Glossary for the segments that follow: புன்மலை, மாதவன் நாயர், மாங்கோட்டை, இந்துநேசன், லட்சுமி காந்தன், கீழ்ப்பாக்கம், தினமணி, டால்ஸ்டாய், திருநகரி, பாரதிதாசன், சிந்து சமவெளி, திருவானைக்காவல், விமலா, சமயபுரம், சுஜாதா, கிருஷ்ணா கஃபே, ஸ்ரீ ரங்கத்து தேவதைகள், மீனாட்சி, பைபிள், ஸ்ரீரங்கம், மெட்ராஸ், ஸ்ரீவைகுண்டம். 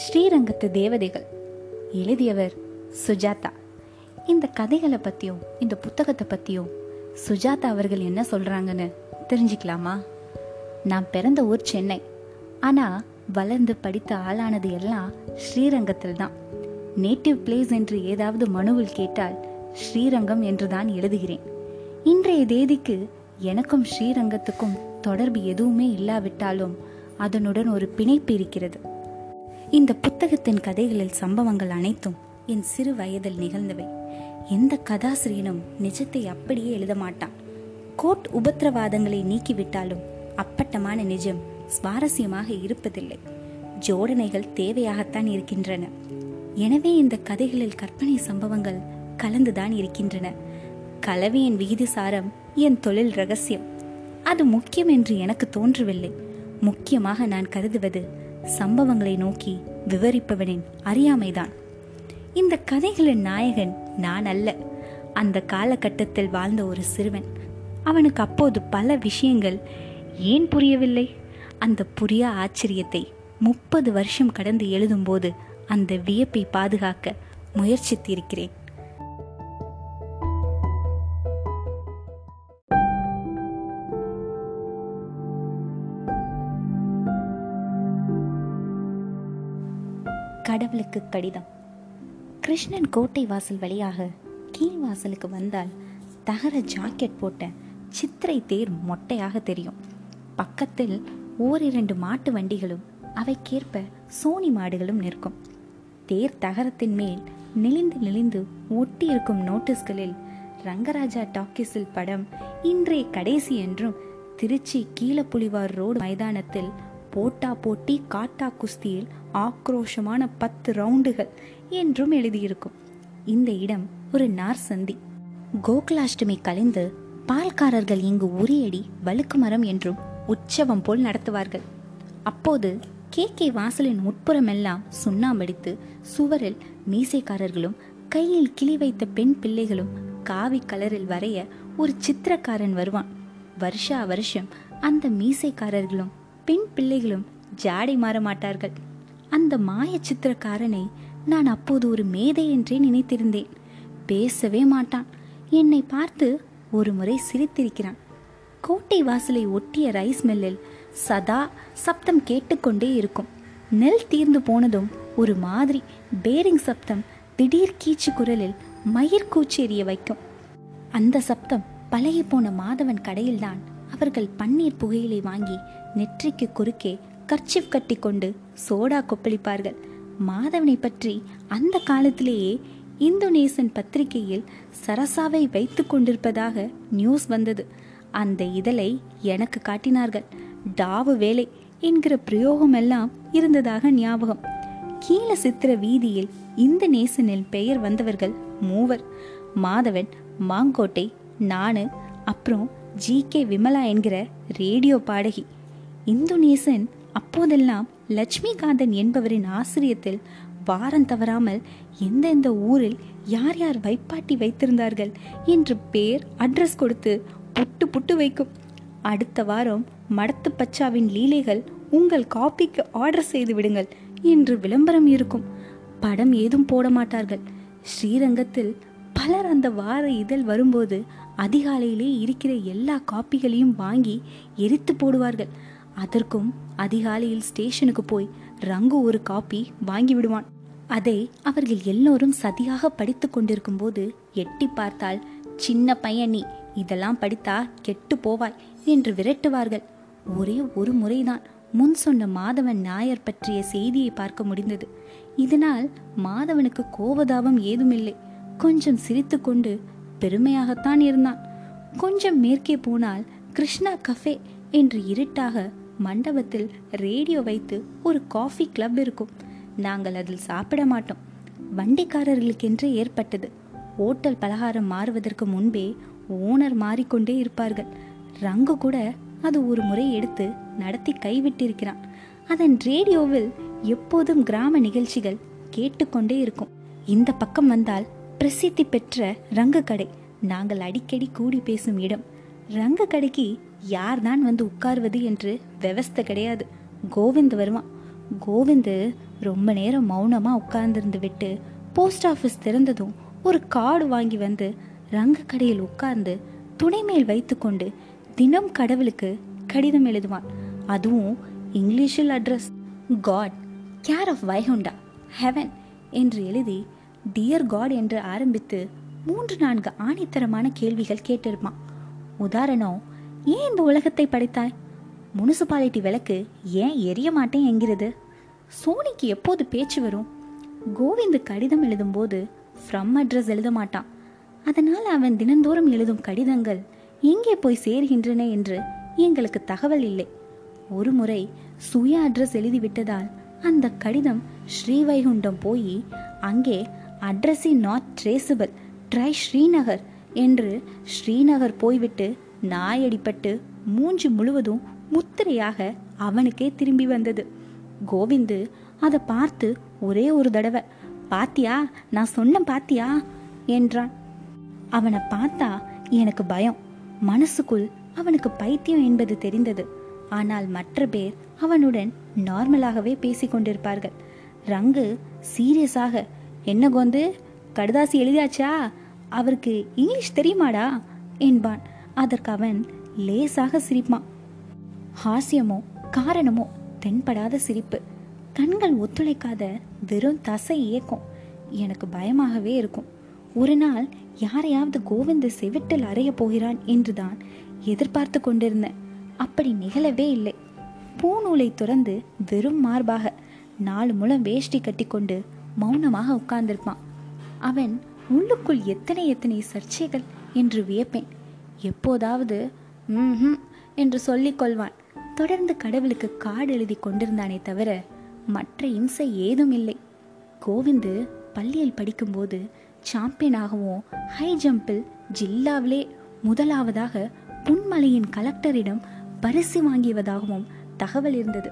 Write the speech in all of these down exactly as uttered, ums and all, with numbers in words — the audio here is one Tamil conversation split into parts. ஸ்ரீ ரங்கத்து தேவதைகள். எழுதியவர் சுஜாதா. இந்த கதைகளை பற்றியும் இந்த புத்தகத்தை பற்றியும் சுஜாதா அவர்கள் என்ன சொல்கிறாங்கன்னு தெரிஞ்சுக்கலாமா? நான் பிறந்த ஊர் சென்னை, ஆனால் வளர்ந்து படித்த ஆளானது எல்லாம் ஸ்ரீரங்கத்தில் தான். நேட்டிவ் பிளேஸ் என்று ஏதாவது மனுவில் கேட்டால் ஸ்ரீரங்கம் என்று தான் எழுதுகிறேன். இன்றைய தேதிக்கு எனக்கும் ஸ்ரீரங்கத்துக்கும் தொடர்பு எதுவுமே இல்லாவிட்டாலும் அதனுடன் ஒரு பிணைப்பு இருக்கிறது. இந்த புத்தகத்தின் கதைகளில் சம்பவங்கள் அனைத்தும் என் சிறு வயதில் நிகழ்ந்தவை. எந்த கதாசிரியனும் நிஜத்தை அப்படியே எழுத மாட்டான். கோட் உபத்திரவாதங்களை நீக்கிவிட்டாலும் அப்பட்டமான நிஜம் சுவாரஸ்யமாக இருப்பதில்லை. ஜோடனைகள் தேவையாகத்தான் இருக்கின்றன. எனவே இந்த கதைகளில் கற்பனை சம்பவங்கள் கலந்துதான் இருக்கின்றன. கலவையின் விகிதசாரம் என் தொழில் ரகசியம். அது முக்கியம் என்று எனக்கு தோன்றவில்லை. முக்கியமாக நான் கருதுவது சம்பவங்களை நோக்கி விவரிப்பவனின் அறியாமைதான். இந்த கதைகளின் நாயகன் நான் அல்ல, அந்த காலகட்டத்தில் வாழ்ந்த ஒரு சிறுவன். அவனுக்கு அப்போது பல விஷயங்கள் ஏன் புரியவில்லை. அந்த புரியா ஆச்சரியத்தை முப்பது வருஷம் கடந்து எழுதும்போது அந்த வியப்பை பாதுகாக்க முயற்சித்திருக்கிறேன். கடவுளுக்கு கடிதம். கிருஷ்ணன் கோட்டை வாசல் வழியாக கீழ் வாசலுக்கு வந்தால் தகர ஜாக்கெட் போட்ட சித்திரை தேர் மொட்டையாக தெரியும். பக்கத்தில் ஓரிரண்டு மாட்டு வண்டிகளும் அவைக்கேற்ப சோனி மாடுகளும் நிற்கும். தேர் தகரத்தின் மேல் நெளிந்து நெளிந்து ஒட்டி இருக்கும் நோட்டீஸ்களில் ரங்கராஜா டாக்கீஸில் படம் இன்றைய கடைசி என்றும், திருச்சி கீழப்புலிவார் ரோடு மைதானத்தில் போட்டா போட்டி காட்டா குஸ்தியில் ஆக்ரோஷமான பத்து ரவுண்டுகள் என்றும் எழுதியிருக்கும். இந்த இடம் ஒரு நார் சந்தி. கோகுலாஷ்டமி கலைந்து பால்காரர்கள் இங்கு உரியடி வழுக்கு மரம் என்றும் உற்சவம் போல் நடத்துவார்கள். அப்போது கே கே வாசலின் உட்புறமெல்லாம் சுண்ணாம்படித்து சுவரில் மீசைக்காரர்களும் கையில் கிளி வைத்த பெண் பிள்ளைகளும் காவி கலரில் வரைய ஒரு சித்திரக்காரன் வருவான். வருஷா வருஷம் அந்த மீசைக்காரர்களும் பெண் பிள்ளைகளும் ஜாடை மாற மாட்டார்கள். அந்த மாய சித்திரக்காரனை நான் அப்போது ஒரு மேதை என்றே நினைத்திருந்தேன். பேசவே மாட்டான். என்னை பார்த்து ஒரு முறை சிரித்திருக்கிறான். கோட்டை வாசலை ஒட்டிய ரைஸ் மில்லில் சதா சப்தம் கேட்டுக்கொண்டே இருக்கும். நெல் தீர்ந்து போனதும் ஒரு மாதிரி பேரிங் சப்தம் திடீர் கீச்சு குரலில் மயிர் கூச்சு எறிய வைக்கும். அந்த சப்தம் பழகி போன மாதவன் கடையில்தான் அவர்கள் பன்னீர் புகையிலை வாங்கி நெற்றிக்கு குறுக்கே கர்ச்சிப் கட்டி கொண்டு சோடா கொப்பளிப்பார்கள். மாதவனை பற்றி அந்த காலத்திலேயே இந்துநேசன் பத்திரிகையில் சரசாவை வைத்து கொண்டிருப்பதாக நியூஸ் வந்தது. அந்த இதழை எனக்கு காட்டினார்கள். டாவு வேலை என்கிற பிரயோகமெல்லாம் இருந்ததாக ஞாபகம். கீழ சித்திர வீதியில் இந்த நேசனில் பெயர் வந்தவர்கள் மூவர்: மாதவன், மாங்கோட்டை, நானு, அப்புறம் ஜி கே விமலா என்கிற ரேடியோ பாடகி. இந்துநேசன் அப்போதெல்லாம் லட்சுமி காந்தன் என்பவரின் ஆசிரியத்தில் வாரம் தவறாமல் எந்தெந்த ஊரில் யார் யார் வைப்பாட்டி வைத்திருந்தார்கள் என்று பேர் அட்ரஸ் கொடுத்து புட்டு புட்டு வைக்கும். அடுத்த வாரம் மடத்து பச்சாவின் லீலைகள் உங்கள் காப்பிக்கு ஆர்டர் செய்து விடுங்கள் என்று விளம்பரம் இருக்கும். படம் ஏதும் போட மாட்டார்கள். ஸ்ரீரங்கத்தில் பலர் அந்த வார இதழ் வரும்போது அதிகாலையிலே இருக்கிற எல்லா காப்பிகளையும் வாங்கி எரித்து போடுவார்கள். அதற்கும் அதிகாலையில் ஸ்டேஷனுக்கு போய் ரங்கு ஒரு காப்பி வாங்கி விடுவான். அதை அவர்கள் எல்லோரும் சதியாக படித்து கொண்டிருக்கும் போது எட்டி பார்த்தால், சின்ன பையன் நீ, இதெல்லாம் படித்தா கெட்டு போவாய் என்று விரட்டுவார்கள். ஒரே ஒரு முறைதான் முன் சொன்ன மாதவன் நாயர் பற்றிய செய்தியை பார்க்க முடிந்தது. இதனால் மாதவனுக்கு கோபதாபம் ஏதுமில்லை. கொஞ்சம் சிரித்து கொண்டு பெருமையாகத்தான் இருந்தான். கொஞ்சம் மேற்கே போனால் கிருஷ்ணா கஃபே என்று இருட்டாக மண்டபத்தில் ரேடியோ வைத்து ஒரு காஃபி கிளப் இருக்கும். நாங்கள் அதில் சாப்பிட மாட்டோம். வண்டிக்காரர்களுக்கென்று ஏற்பட்டது. ஓட்டல் பலகாரம் மாறுவதற்கு முன்பே ஓனர் மாறிக்கொண்டே இருப்பார்கள். ரங்கு கூட அது ஒரு முறை எடுத்து நடத்தி கைவிட்டிருக்கிறான். அதன் ரேடியோவில் எப்போதும் கிராம நிகழ்ச்சிகள் கேட்டுக்கொண்டே இருக்கும். இந்த பக்கம் வந்தால் பிரசித்தி பெற்ற ரங்கு கடை, நாங்கள் அடிக்கடி கூடி பேசும் இடம். ரங்கு கடைக்கு யார்தான் வந்து உட்கார்வது என்று வெவஸ்தை கிடையாது. கோவிந்த் வருவான். கோவிந்து ரொம்ப நேரம் மௌனமாக உட்கார்ந்துருந்து விட்டு போஸ்ட் ஆஃபீஸ் திறந்ததும் ஒரு கார்டு வாங்கி வந்து ரங்க கடையில் உட்கார்ந்து துணை மேல் வைத்து கொண்டு தினம் கடவுளுக்கு கடிதம் எழுதுவான். அதுவும் இங்கிலீஷில் address. God care of Vaikuntha heaven என்று எழுதி டியர் காட் என்று ஆரம்பித்து மூன்று நான்கு ஆணித்தரமான கேள்விகள் கேட்டிருப்பான். உதாரணம், ஏன் இந்த உலகத்தை படைத்தாய்? முனிசிபாலிட்டி விளக்கு ஏன் எரிய மாட்டேன் என்கிறது? சோனிக்கு எப்போது பேச்சு வரும்? கோவிந்து கடிதம் எழுதும்போது ஃப்ரம் அட்ரஸ் எழுத மாட்டான். அதனால் அவன் தினந்தோறும் எழுதும் கடிதங்கள் எங்கே போய் சேர்கின்றன என்று எங்களுக்கு தகவல் இல்லை. ஒரு முறை சுய அட்ரஸ் எழுதிவிட்டதால் அந்த கடிதம் ஸ்ரீவைகுண்டம் போய் அங்கே addressee not traceable try Srinagar என்று ஸ்ரீநகர் போய்விட்டு நாயடிப்பட்டு மூஞ்சி முழுவதும் முத்திரையாக அவனுக்கே திரும்பி வந்தது. கோவிந்து அதை பார்த்து ஒரே ஒரு தடவை பாத்தியா நான் சொன்ன பாத்தியா என்றான். அவனை பார்த்தா எனக்கு பயம். மனசுக்குள் அவனுக்கு பைத்தியம் என்பது தெரிந்தது. ஆனால் மற்ற பேர் அவனுடன் நார்மலாகவே பேசி கொண்டிருப்பார்கள். ரங்கு சீரியஸாக, என்ன கொந்து கடுதாசி எழுதியாச்சா? அவருக்கு இங்கிலீஷ் தெரியுமாடா என்பான். அதற்கு அவன் லேசாக சிரிப்பான். ஹாஸ்யமோ காரணமோ தென்படாத சிரிப்பு, கண்கள் ஒத்துழைக்காத வெறும் தசை இயக்கம். எனக்கு பயமாகவே இருக்கும். ஒரு நாள் யாரையாவது கோவிந்த செவிட்டில் அறைய போகிறான் என்றுதான் எதிர்பார்த்து கொண்டிருந்தேன். அப்படி நிகழவே இல்லை. பூநூலை துறந்து வெறும் மார்பாக நாலு முழம் வேஷ்டி கட்டிக்கொண்டு மௌனமாக உட்கார்ந்திருப்பான். அவன் உள்ளுக்குள் எத்தனை எத்தனை சர்ச்சைகள் என்று வியப்பேன். எப்போதாவது ம் என்று சொல்லிக்கொள்வான். தொடர்ந்து கடவுளுக்கு காடு எழுதி கொண்டிருந்தானே தவிர மற்ற இம்சை ஏதும் இல்லை. கோவிந்து பள்ளியில் படிக்கும்போது சாம்பியனாகவும் ஹை ஜம்பில் ஜில்லாவிலே முதலாவதாக புன்மலையின் கலெக்டரிடம் பரிசு வாங்கியதாகவும் தகவல் இருந்தது.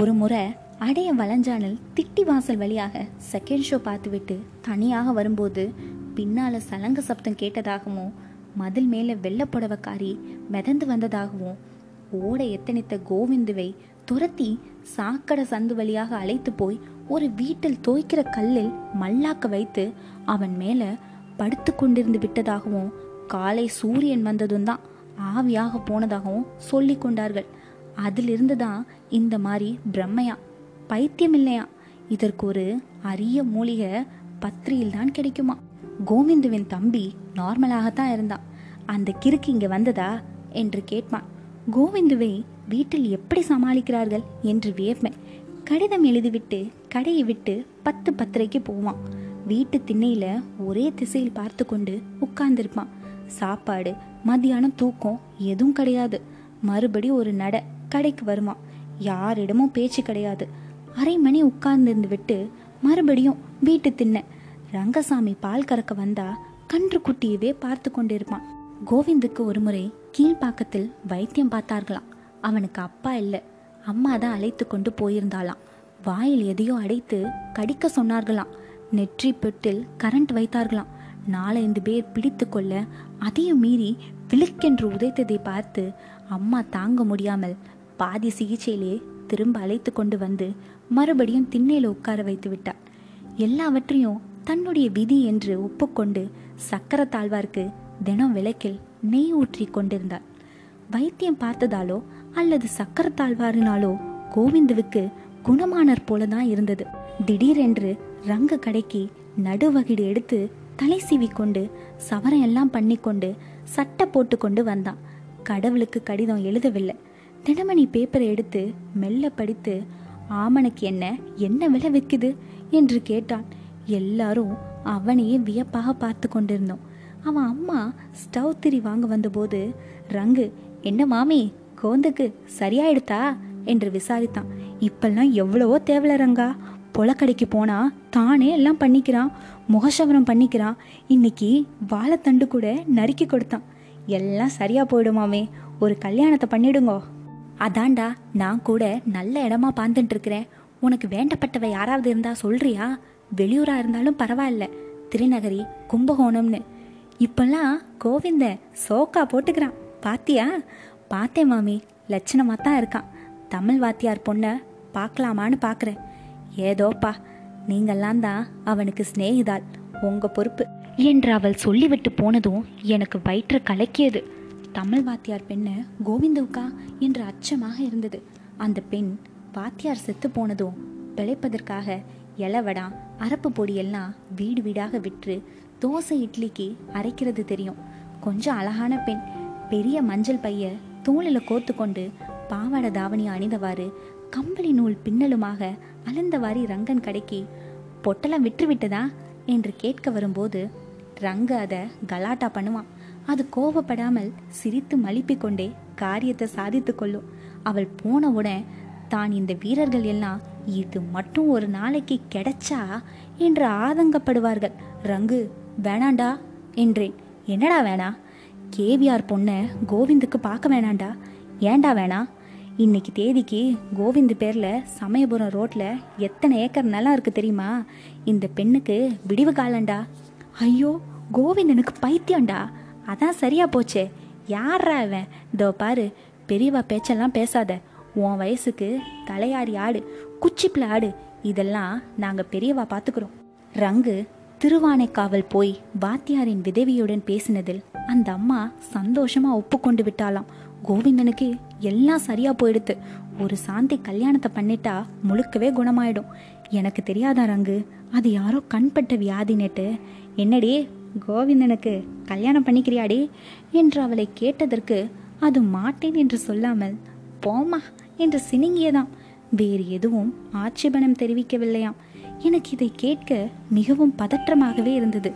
ஒரு முறை அடைய வளஞ்சானல் திட்டி வாசல் வழியாக செகண்ட் ஷோ பார்த்துவிட்டு தனியாக வரும்போது பின்னால சலங்க சப்தம் கேட்டதாகவும் மதில் மேலே வெள்ளை புடவைக்காரி மிதந்து வந்ததாகவும் ஓட எத்தனித்த கோவிந்துவை துரத்தி சாக்கடை சந்து வழியாக அழைத்து போய் ஒரு வீட்டில் தோய்க்கிற கல்லில் மல்லாக்க வைத்து அவன் மேலே படுத்து கொண்டிருந்து விட்டதாகவும் காலை சூரியன் வந்ததும் தான் ஆவியாக போனதாகவும் சொல்லி கொண்டார்கள். அதிலிருந்து தான் இந்த மாதிரி பிரம்மையா பைத்தியம் இல்லையா, இதற்கு ஒரு அரிய மூலிகை பத்திரியில் தான் கிடைக்குமா. கோவிந்துவின் தம்பி நார்மலாகத்தான் இருந்தான். அந்த கிறுக்கு இங்கே வந்ததா என்று கேட்பான். கோவிந்துவை வீட்டில் எப்படி சமாளிக்கிறார்கள் என்று வியப்பேன். கடிதம் எழுதிவிட்டு கடையை விட்டு பத்து பத்திரைக்கு போவான். வீட்டு திண்ணையில ஒரே திசையில் பார்த்து கொண்டு உட்கார்ந்திருப்பான். சாப்பாடு மதியானம் தூக்கம் எதுவும் கிடையாது. மறுபடி ஒரு நட கடைக்கு வருவான். யாரிடமும் பேச்சு கிடையாது. அரை மணி உட்கார்ந்திருந்து விட்டு மறுபடியும் வீட்டு திண்ணை. ரங்கசாமி பால் கறக்க வந்தா கன்று குட்டியவே பார்த்து கொண்டிருப்பான். கோவிந்துக்கு ஒரு முறை கீழ்ப்பாக்கத்தில் வைத்தியம் பார்த்தார்களாம். அவனுக்கு அப்பா இல்லை, அம்மா தான் அழைத்து கொண்டு போயிருந்தாளாம். வாயில் எதையோ அடைத்து கடிக்க சொன்னார்களாம். நெற்றி பெட்டில் கரண்ட் வைத்தார்களாம். நாலஞ்சு பேர் பிடித்து கொள்ள அதையும் மீறி விழுக்கென்று உதைத்ததை பார்த்து அம்மா தாங்க முடியாமல் பாதி சிகிச்சையிலே திரும்ப அழைத்து கொண்டு வந்து மறுபடியும் திண்ணையில் உட்கார வைத்து விட்டார். எல்லாவற்றையும் தன்னுடைய விதி என்று ஒப்புக்கொண்டு சக்கர தாழ்வார்க்கு தினம் விளக்கில் நெய் ஊற்றி கொண்டிருந்தார். வைத்தியம் பார்த்ததாலோ அல்லது சக்கர தாழ்வாரினாலோ கோவிந்துவுக்கு குணமானர் போலதான் இருந்தது. திடீரென்று ரங்க கடைக்கு நடுவகிடு எடுத்து தலை சீவி கொண்டு சவரம் எல்லாம் பண்ணி கொண்டு சட்டை போட்டு கொண்டு வந்தான். கடவுளுக்கு கடிதம் எழுதவில்லை. தினமணி பேப்பரை எடுத்து மெல்ல படித்து ஆமனுக்கு என்ன என்ன விலை விற்குது என்று கேட்டான். எல்லாரும் அவனையே வியப்பாக பார்த்து கொண்டிருந்தோம். அவன் அம்மா ஸ்டவ் திரி வாங்க வந்தபோது ரங்கு, என்ன மாமி கோந்துக்கு சரியாயிடுத்தா என்று விசாரித்தான். இப்பெல்லாம் எவ்வளவோ தேவலை ரங்கா. பொலக்கடைக்கு போனா தானே எல்லாம் பண்ணிக்கிறான், முகசவரம் பண்ணிக்கிறான். இன்னைக்கு வாழைத்தண்டு கூட நறுக்கி கொடுத்தான். எல்லாம் சரியா போயிடுமாமே, ஒரு கல்யாணத்தை பண்ணிடுங்கோ. அதாண்டா நான் கூட நல்ல இடமா பார்த்துட்டு இருக்கிறேன். உனக்கு வேண்டப்பட்டவை யாராவது இருந்தா சொல்றியா? வெளியூரா இருந்தாலும் பரவாயில்ல, திருநகரி கும்பகோணம்னு. இப்பெல்லாம் கோவிந்த சோக்கா போட்டுக்கிறான் பாத்தியா? பார்த்தேன் மாமி, லட்சணமாக தான் இருக்கான். தமிழ் வாத்தியார் பொண்ணை பார்க்கலாமான்னு பார்க்குறேன். ஏதோப்பா, நீங்கள்லாம் தான் அவனுக்கு ஸ்நேகிதாள், உங்க பொறுப்பு என்று அவள் சொல்லிவிட்டு போனதும் எனக்கு வயிற்று கலக்கியது. தமிழ் வாத்தியார் பெண்ணு கோவிந்துக்கா என்று அச்சமாக இருந்தது. அந்த பெண் வாத்தியார் செத்து போனதும் பிழைப்பதற்காக இலவடா அரப்பு பொடியெல்லாம் வீடு வீடாக விற்று தோசை இட்லிக்கு அரைக்கிறது தெரியும். கொஞ்சம் அழகான பெண், பெரிய மஞ்சள் பைய தோளில் கோத்து கொண்டு பாவாடை தாவணி அணிந்தவாறு கம்பளி நூல் பின்னலுமாக அலந்தவாரி ரங்கன் கடைக்கு பொட்டெல்லாம் விற்று விட்டதா என்று கேட்க வரும்போது ரங்க அதை கலாட்டா பண்ணுவான். அது கோபப்படாமல் சிரித்து மலிப்பிக் கொண்டே காரியத்தை சாதித்து கொள்ளும். அவள் போனவுடன் தான் இந்த வீரர்கள் எல்லாம் இது மட்டும் ஒரு நாளைக்கு கிடைச்சா என்று ஆதங்கப்படுவார்கள். ரங்கு வேணாண்டா என்றேன். என்னடா வேணா? கேவிஆர் பொண்ணை கோவிந்துக்கு பார்க்க வேணாண்டா. ஏண்டா வேணா? இன்னைக்கு தேதிக்கு கோவிந்த் பேரில் சமயபுரம் ரோட்டில் எத்தனை ஏக்கர் நிலம் இருக்குது தெரியுமா? இந்த பெண்ணுக்கு விடிவு காலண்டா. ஐயோ, கோவிந்தனுக்கு பைத்தியம்டா, அதான் சரியா போச்சே. யாரா அவன்? இதோ பாரு, பெரியவா பேச்செல்லாம் பேசாத, உன் வயசுக்கு தலையாரி ஆடு, குச்சிப்பில் ஆடு, இதெல்லாம் நாங்கள் பெரியவா பார்த்துக்கிறோம். ரங்கு திருவானைக்காவல் போய் வாத்தியாரின் விதவியுடன் பேசினதில் அந்த அம்மா சந்தோஷமாக ஒப்புக்கொண்டு விட்டாலாம். கோவிந்தனுக்கு எல்லாம் சரியாக போயிடுத்து, ஒரு சாந்தி கல்யாணத்தை பண்ணிட்டா முழுக்கவே குணமாயிடும். எனக்கு தெரியாதா ரங்கு, அது யாரோ கண்பட்ட வியாதி நேட்டு. என்னடி கோவிந்தனுக்கு கல்யாணம் பண்ணிக்கிறியாடி என்று அவளை கேட்டதற்கு அது மாட்டேன் என்று சொல்லாமல் போமா என்று சினிங்கியதாம். வேறு எதுவும் ஆட்சேபணம் தெரிவிக்கவில்லையாம். எனக்கு இதை கேட்க மிகவும் பதற்றமாகவே இருந்தது.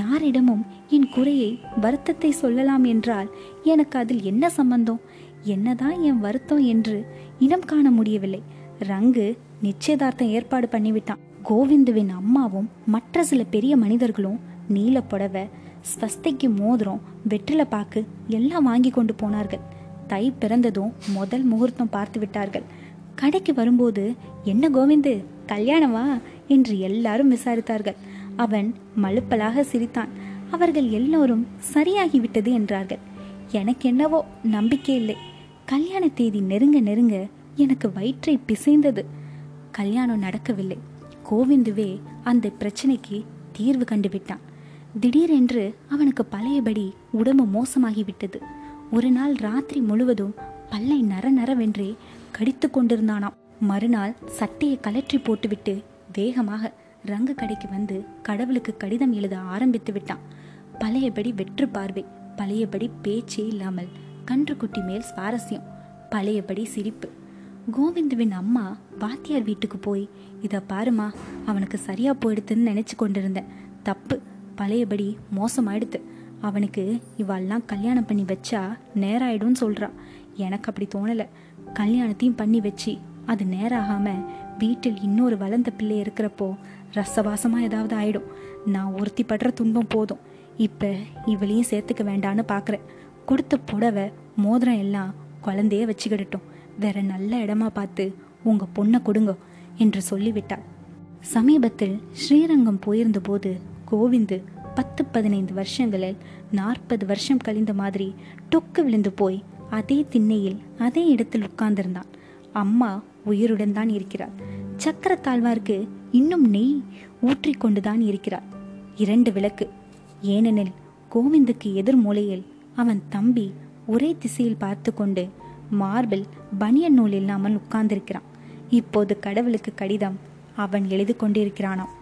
யாரிடமும் என் குறையை வருத்தத்தை சொல்லலாம் என்றால் எனக்கு அதில் என்ன சம்பந்தம்? என்னதான் என் வருத்தம் என்று இனம் காண முடியவில்லை. ரங்கு நிச்சயதார்த்தம் ஏற்பாடு பண்ணிவிட்டான். கோவிந்துவின் அம்மாவும் மற்ற சில பெரிய மனிதர்களும் நீல புடவை, ஸ்வஸ்திக்கு மோதிரம், வெற்றில பாக்கு எல்லாம் வாங்கி கொண்டு போனார்கள். தை பிறந்ததும் முதல் முகூர்த்தம் பார்த்து விட்டார்கள். கடைக்கு வரும்போது என்ன கோவிந்து கல்யாணமா என்று எல்லாரும் விசாரித்தார்கள். அவன் மழுப்பலாக சிரித்தான். அவர்கள் எல்லோரும் சரியாகிவிட்டது என்றார்கள். எனக்கு என்னவோ நம்பிக்கை இல்லை. கல்யாண தேதி நெருங்க நெருங்க எனக்கு வயிற்றை பிசைந்தது. கல்யாணம் நடக்கவில்லை. கோவிந்துவே அந்த பிரச்சனைக்கு தீர்வு கண்டுவிட்டான். திடீரென்று அவனுக்கு பழையபடி உடம்பு மோசமாகிவிட்டது. ஒரு நாள் ராத்திரி முழுவதும் பல்லை நர நரவென்றே கடித்து கொண்டிருந்தானாம். மறுநாள் சட்டையை கலற்றி போட்டுவிட்டு வேகமாக ரங்கு கடைக்கு வந்து கடவுளுக்கு கடிதம் எழுத ஆரம்பித்து விட்டான். பழையபடி வெற்று பார்வை, பழையபடி பேச்சே இல்லாமல் கன்றுக்குட்டி மேல் சுவாரஸ்யம், பழையபடி சிரிப்பு. கோவிந்துவின் அம்மா வாத்தியார் வீட்டுக்கு போய் இதை பாருமா, அவனுக்கு சரியா போயிடுதுன்னு நினைச்சு கொண்டிருந்தேன், தப்பு, பழையபடி மோசமாயிடுத்து, அவனுக்கு இவாள்லாம் கல்யாணம் பண்ணி வச்சா நேராயிடும்னு சொல்றா. எனக்கு அப்படி தோணலை. கல்யாணத்தையும் பண்ணி வச்சு அது நேராகாம வீட்டில் இன்னொரு வளர்ந்த பிள்ளை இருக்கிறப்போ ரசவாசமாக ஏதாவது ஆயிடும். நான் ஒருத்தி படுற துன்பம் போதும், இப்போ இவளையும் சேர்த்துக்க வேண்டான்னு பார்க்குறேன். கொடுத்த புடவை மோதிரம் எல்லாம் குழந்தையே வச்சுக்கிடட்டும், வேற நல்ல இடமா பார்த்து உங்கள் பொண்ணை கொடுங்க என்று சொல்லிவிட்டாள். சமீபத்தில் ஸ்ரீரங்கம் போயிருந்த போது கோவிந்து பத்து பதினைந்து வருஷங்களில் நாற்பது வருஷம் கழிந்த மாதிரி டொக்கு விழுந்து போய் அதே திண்ணையில் அதே இடத்தில் உட்கார்ந்திருந்தான். அம்மா உயிருடன் தான் இருக்கிறார். சக்கர தாழ்வார்க்கு இன்னும் நெய் ஊற்றி கொண்டுதான் இருக்கிறார். இரண்டு விளக்கு. ஏனெனில் கோவிந்துக்கு எதிர் மூலையில் அவன் தம்பி ஒரே திசையில் பார்த்து கொண்டு மார்பில் பனியன் நூல் இல்லாமல் உட்கார்ந்திருக்கிறான். இப்போது கடவுளுக்கு கடிதம் அவன் எழுதி கொண்டிருக்கிறானாம்.